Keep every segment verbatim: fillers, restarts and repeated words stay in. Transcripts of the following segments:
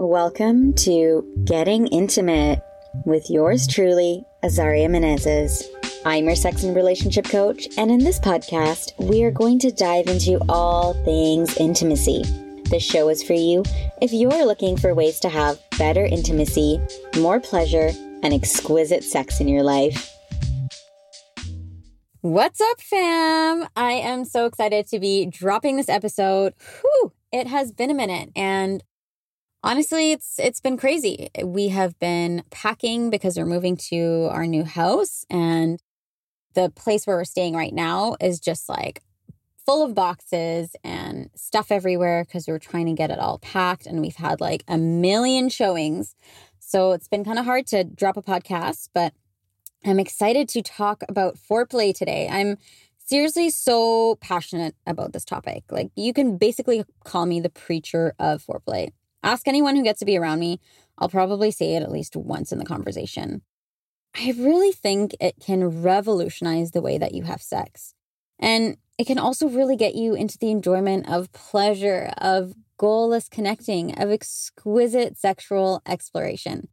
Welcome to Getting Intimate with yours truly, Azaria Menezes. I'm your sex and relationship coach, and in this podcast, we are going to dive into all things intimacy. This show is for you if you're looking for ways to have better intimacy, more pleasure, and exquisite sex in your life. What's up, fam? I am so excited to be dropping this episode. Whew, it has been a minute, and honestly, it's it's been crazy. We have been packing because we're moving to our new house, and the place where we're staying right now is just like full of boxes and stuff everywhere because we were trying to get it all packed, and we've had like a million showings. So it's been kind of hard to drop a podcast, but I'm excited to talk about foreplay today. I'm seriously so passionate about this topic. Like, you can basically call me the preacher of foreplay. Ask anyone who gets to be around me. I'll probably say it at least once in the conversation. I really think it can revolutionize the way that you have sex. And it can also really get you into the enjoyment of pleasure, of goalless connecting, of exquisite sexual exploration.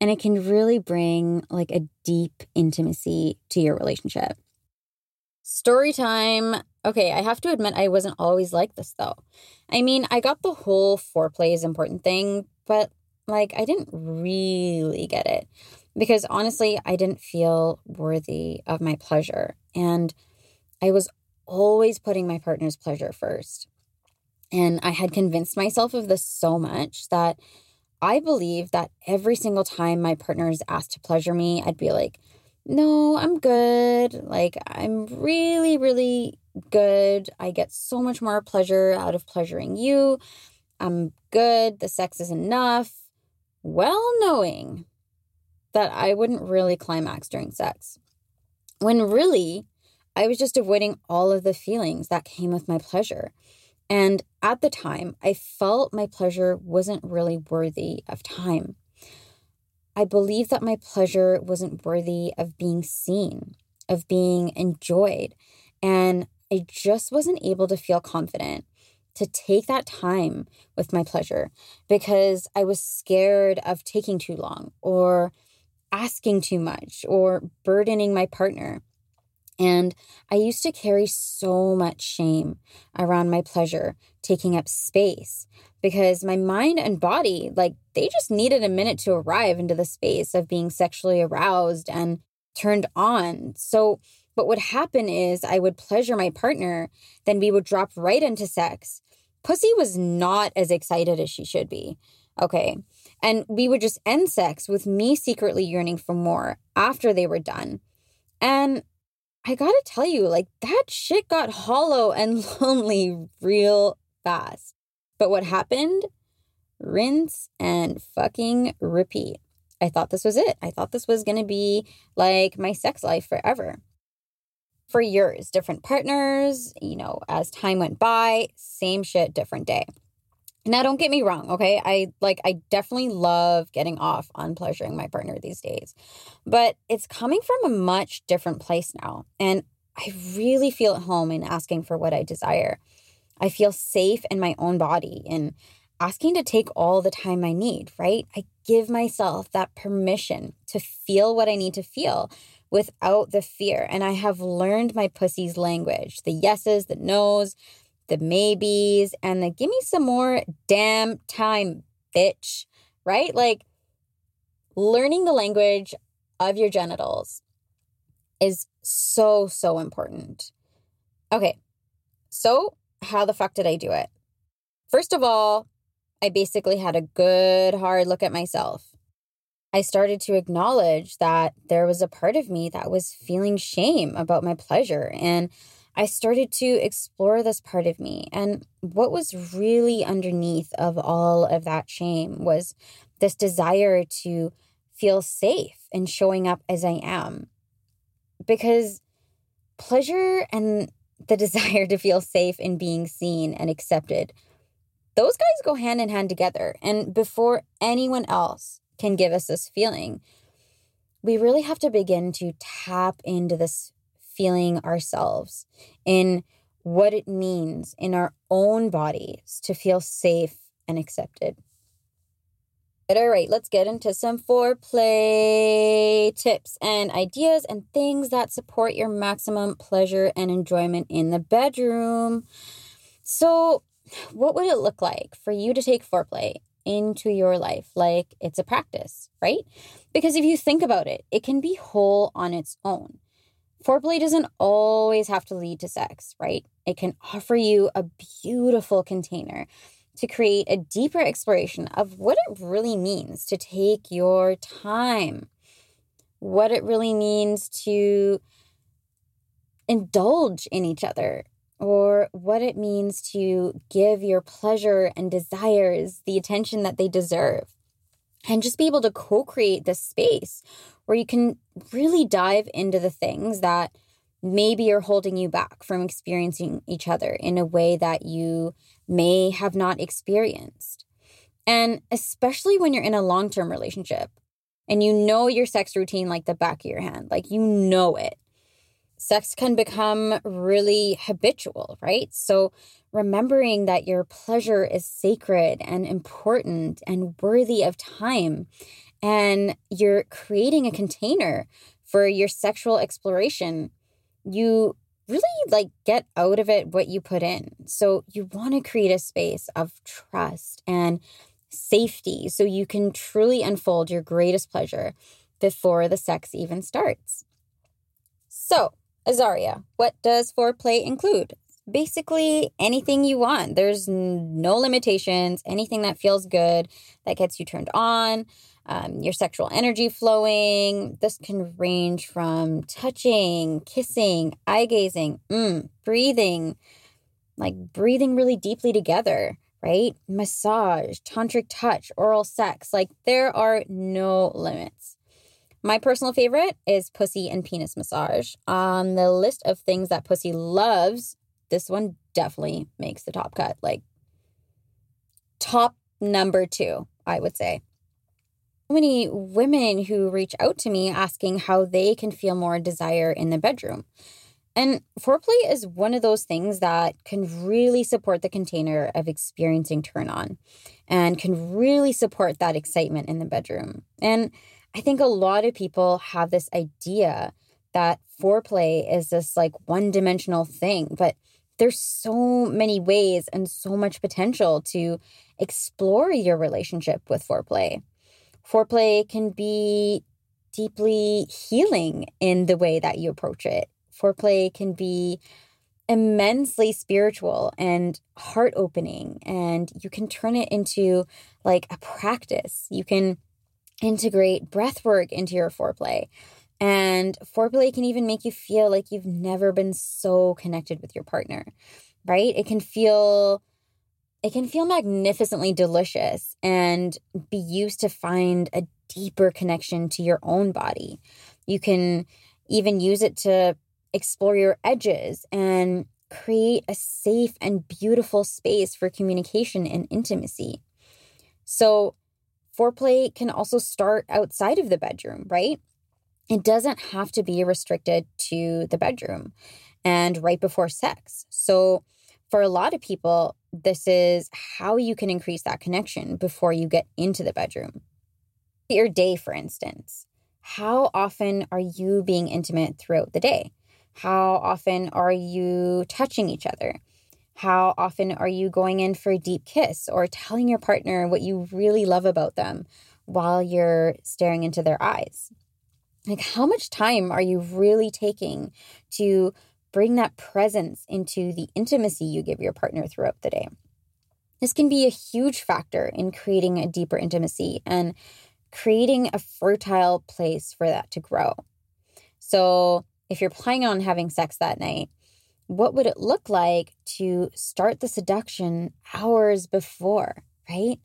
And it can really bring like a deep intimacy to your relationship. Story time. Okay, I have to admit I wasn't always like this though. I mean, I got the whole foreplay is important thing, but like I didn't really get it because honestly, I didn't feel worthy of my pleasure. And I was always putting my partner's pleasure first. And I had convinced myself of this so much that I believed that every single time my partner is asked to pleasure me, I'd be like, no, I'm good. Like, I'm really, really good. I get so much more pleasure out of pleasuring you. I'm good. The sex is enough. Well, knowing that I wouldn't really climax during sex. When really, I was just avoiding all of the feelings that came with my pleasure. And at the time, I felt my pleasure wasn't really worthy of time. I believed that my pleasure wasn't worthy of being seen, of being enjoyed. And I just wasn't able to feel confident to take that time with my pleasure because I was scared of taking too long or asking too much or burdening my partner. And I used to carry so much shame around my pleasure taking up space because my mind and body, like, they just needed a minute to arrive into the space of being sexually aroused and turned on. So what would happen is I would pleasure my partner, then we would drop right into sex. Pussy was not as excited as she should be. Okay. And we would just end sex with me secretly yearning for more after they were done. And I gotta tell you, like, that shit got hollow and lonely real fast. But what happened? Rinse and fucking repeat. I thought this was it. I thought this was gonna be like my sex life forever. For years, different partners, you know, as time went by, same shit, different day. Now, don't get me wrong, okay? I like, I definitely love getting off on pleasuring my partner these days, but it's coming from a much different place now. And I really feel at home in asking for what I desire. I feel safe in my own body and asking to take all the time I need, right? I give myself that permission to feel what I need to feel without the fear. And I have learned my pussy's language, the yeses, the nos, the maybes, and the give me some more damn time, bitch, right? Like, learning the language of your genitals is so, so important. Okay, so how the fuck did I do it? First of all, I basically had a good hard look at myself. I started to acknowledge that there was a part of me that was feeling shame about my pleasure, and I started to explore this part of me. And what was really underneath of all of that shame was this desire to feel safe in showing up as I am. Because pleasure and the desire to feel safe in being seen and accepted, those guys go hand in hand together. And before anyone else can give us this feeling, we really have to begin to tap into this feeling ourselves in what it means in our own bodies to feel safe and accepted. All right, let's get into some foreplay tips and ideas and things that support your maximum pleasure and enjoyment in the bedroom. So what would it look like for you to take foreplay into your life like it's a practice, right? Because if you think about it, it can be whole on its own. Foreplay doesn't always have to lead to sex, right? It can offer you a beautiful container to create a deeper exploration of what it really means to take your time, what it really means to indulge in each other, or what it means to give your pleasure and desires the attention that they deserve. And just be able to co-create this space where you can really dive into the things that maybe are holding you back from experiencing each other in a way that you may have not experienced. And especially when you're in a long-term relationship and you know your sex routine like the back of your hand, like you know it. Sex can become really habitual, right? So remembering that your pleasure is sacred and important and worthy of time, and you're creating a container for your sexual exploration, you really like get out of it what you put in. So you want to create a space of trust and safety so you can truly unfold your greatest pleasure before the sex even starts. So, Azaria, what does foreplay include? Basically, anything you want. There's no limitations, anything that feels good, that gets you turned on, um, your sexual energy flowing. This can range from touching, kissing, eye gazing, mm, breathing, like breathing really deeply together, right? Massage, tantric touch, oral sex. Like there are no limits. My personal favorite is pussy and penis massage. On the list of things that pussy loves, this one definitely makes the top cut. Like top number two, I would say. So many women who reach out to me asking how they can feel more desire in the bedroom. And foreplay is one of those things that can really support the container of experiencing turn on and can really support that excitement in the bedroom. And I think a lot of people have this idea that foreplay is this like one-dimensional thing, but there's so many ways and so much potential to explore your relationship with foreplay. Foreplay can be deeply healing in the way that you approach it. Foreplay can be immensely spiritual and heart-opening, and you can turn it into like a practice. You can integrate breath work into your foreplay. And foreplay can even make you feel like you've never been so connected with your partner, right? It can feel it can feel magnificently delicious and be used to find a deeper connection to your own body. You can even use it to explore your edges and create a safe and beautiful space for communication and intimacy. So foreplay can also start outside of the bedroom, right? It doesn't have to be restricted to the bedroom and right before sex. So for a lot of people, this is how you can increase that connection before you get into the bedroom. Your day, for instance. How often are you being intimate throughout the day? How often are you touching each other? How often are you going in for a deep kiss or telling your partner what you really love about them while you're staring into their eyes? Like, how much time are you really taking to bring that presence into the intimacy you give your partner throughout the day? This can be a huge factor in creating a deeper intimacy and creating a fertile place for that to grow. So if you're planning on having sex that night, what would it look like to start the seduction hours before, right?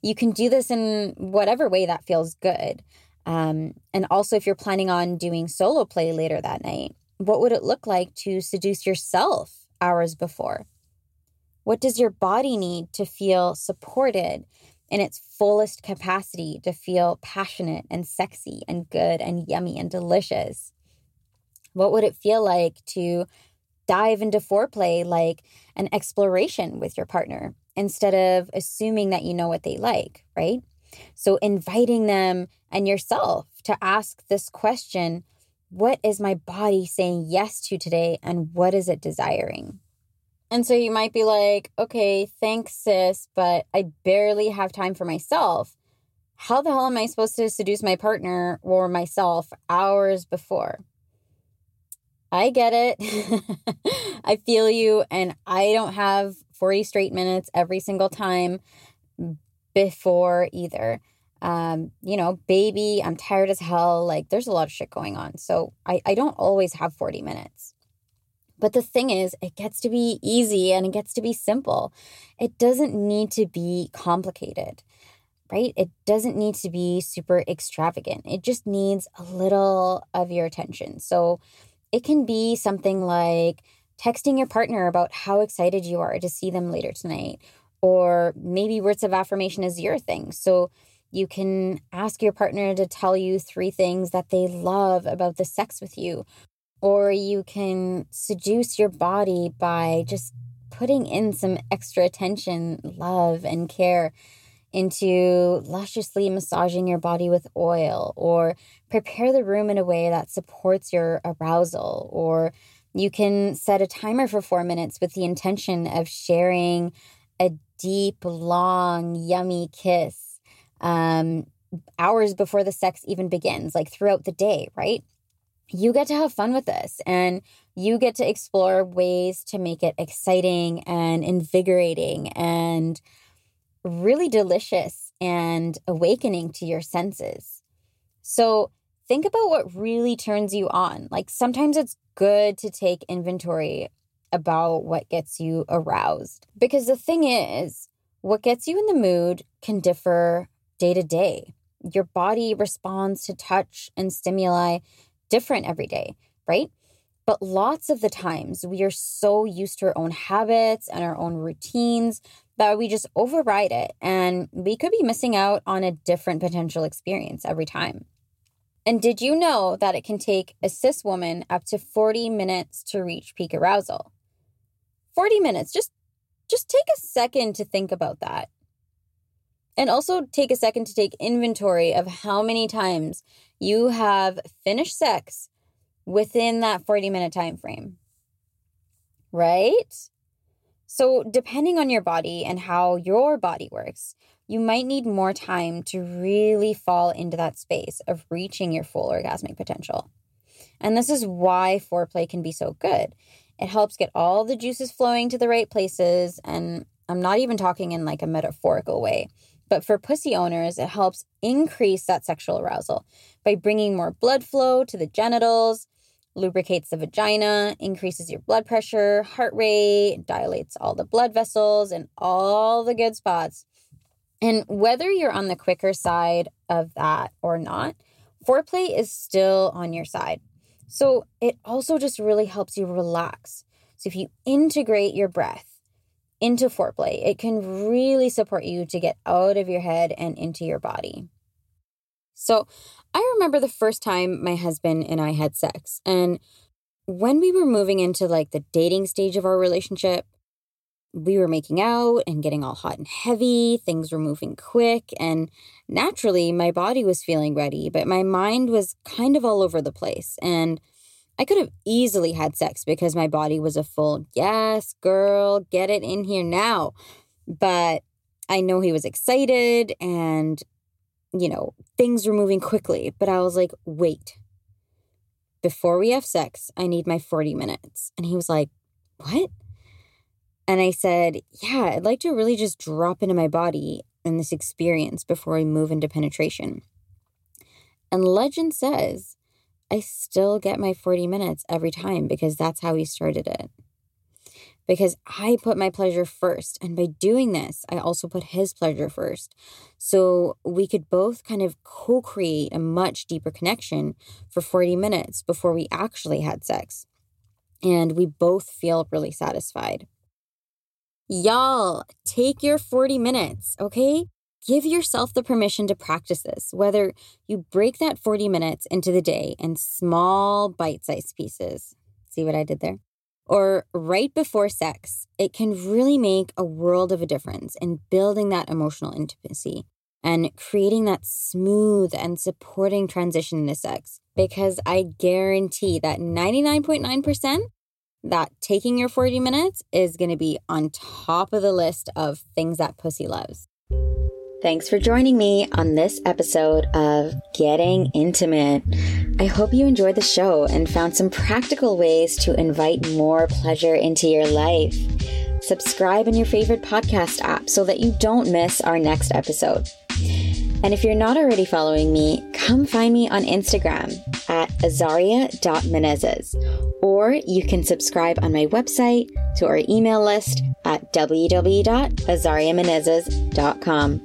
You can do this in whatever way that feels good. Um, and also, if you're planning on doing solo play later that night, what would it look like to seduce yourself hours before? What does your body need to feel supported in its fullest capacity to feel passionate and sexy and good and yummy and delicious? What would it feel like to dive into foreplay like an exploration with your partner instead of assuming that you know what they like, right? So inviting them and yourself to ask this question, what is my body saying yes to today and what is it desiring? And so you might be like, okay, thanks sis, but I barely have time for myself. How the hell am I supposed to seduce my partner or myself hours before? I get it. I feel you. And I don't have forty straight minutes every single time before either. Um, you know, baby, I'm tired as hell. Like there's a lot of shit going on. So I, I don't always have forty minutes. But the thing is, it gets to be easy and it gets to be simple. It doesn't need to be complicated, right? It doesn't need to be super extravagant. It just needs a little of your attention. So it can be something like texting your partner about how excited you are to see them later tonight, or maybe words of affirmation is your thing. So you can ask your partner to tell you three things that they love about the sex with you, or you can seduce your body by just putting in some extra attention, love, and care into lusciously massaging your body with oil, or prepare the room in a way that supports your arousal. Or you can set a timer for four minutes with the intention of sharing a deep, long, yummy kiss um, hours before the sex even begins, like throughout the day, right? You get to have fun with this and you get to explore ways to make it exciting and invigorating and really delicious and awakening to your senses. So think about what really turns you on. Like sometimes it's good to take inventory about what gets you aroused, because the thing is, what gets you in the mood can differ day to day. Your body responds to touch and stimuli different every day, right? But lots of the times we are so used to our own habits and our own routines that we just override it, and we could be missing out on a different potential experience every time. And did you know that it can take a cis woman up to forty minutes to reach peak arousal? forty minutes. Just just take a second to think about that. And also take a second to take inventory of how many times you have finished sex within that forty minute time frame, right? So depending on your body and how your body works, you might need more time to really fall into that space of reaching your full orgasmic potential. And this is why foreplay can be so good. It helps get all the juices flowing to the right places. And I'm not even talking in like a metaphorical way, but for pussy owners, it helps increase that sexual arousal by bringing more blood flow to the genitals, lubricates the vagina, increases your blood pressure, heart rate, dilates all the blood vessels and all the good spots. And whether you're on the quicker side of that or not, foreplay is still on your side. So it also just really helps you relax. So if you integrate your breath into foreplay, it can really support you to get out of your head and into your body. So I remember the first time my husband and I had sex. And when we were moving into like the dating stage of our relationship, we were making out and getting all hot and heavy. Things were moving quick. And naturally, my body was feeling ready, but my mind was kind of all over the place. And I could have easily had sex because my body was a full, yes, girl, get it in here now. But I know he was excited and you know, things were moving quickly, but I was like, wait, before we have sex, I need my forty minutes. And he was like, what? And I said, yeah, I'd like to really just drop into my body in this experience before we move into penetration. And legend says, I still get my forty minutes every time because that's how we started it. Because I put my pleasure first. And by doing this, I also put his pleasure first. So we could both kind of co-create a much deeper connection for forty minutes before we actually had sex. And we both feel really satisfied. Y'all, take your forty minutes, okay? Give yourself the permission to practice this, whether you break that forty minutes into the day in small bite-sized pieces. See what I did there? Or right before sex, it can really make a world of a difference in building that emotional intimacy and creating that smooth and supporting transition into sex. Because I guarantee that ninety-nine point nine percent that taking your forty minutes is going to be on top of the list of things that pussy loves. Thanks for joining me on this episode of Getting Intimate. I hope you enjoyed the show and found some practical ways to invite more pleasure into your life. Subscribe in your favorite podcast app so that you don't miss our next episode. And if you're not already following me, come find me on Instagram at azaria dot menezes, or you can subscribe on my website to our email list at w w w dot azaria menezes dot com.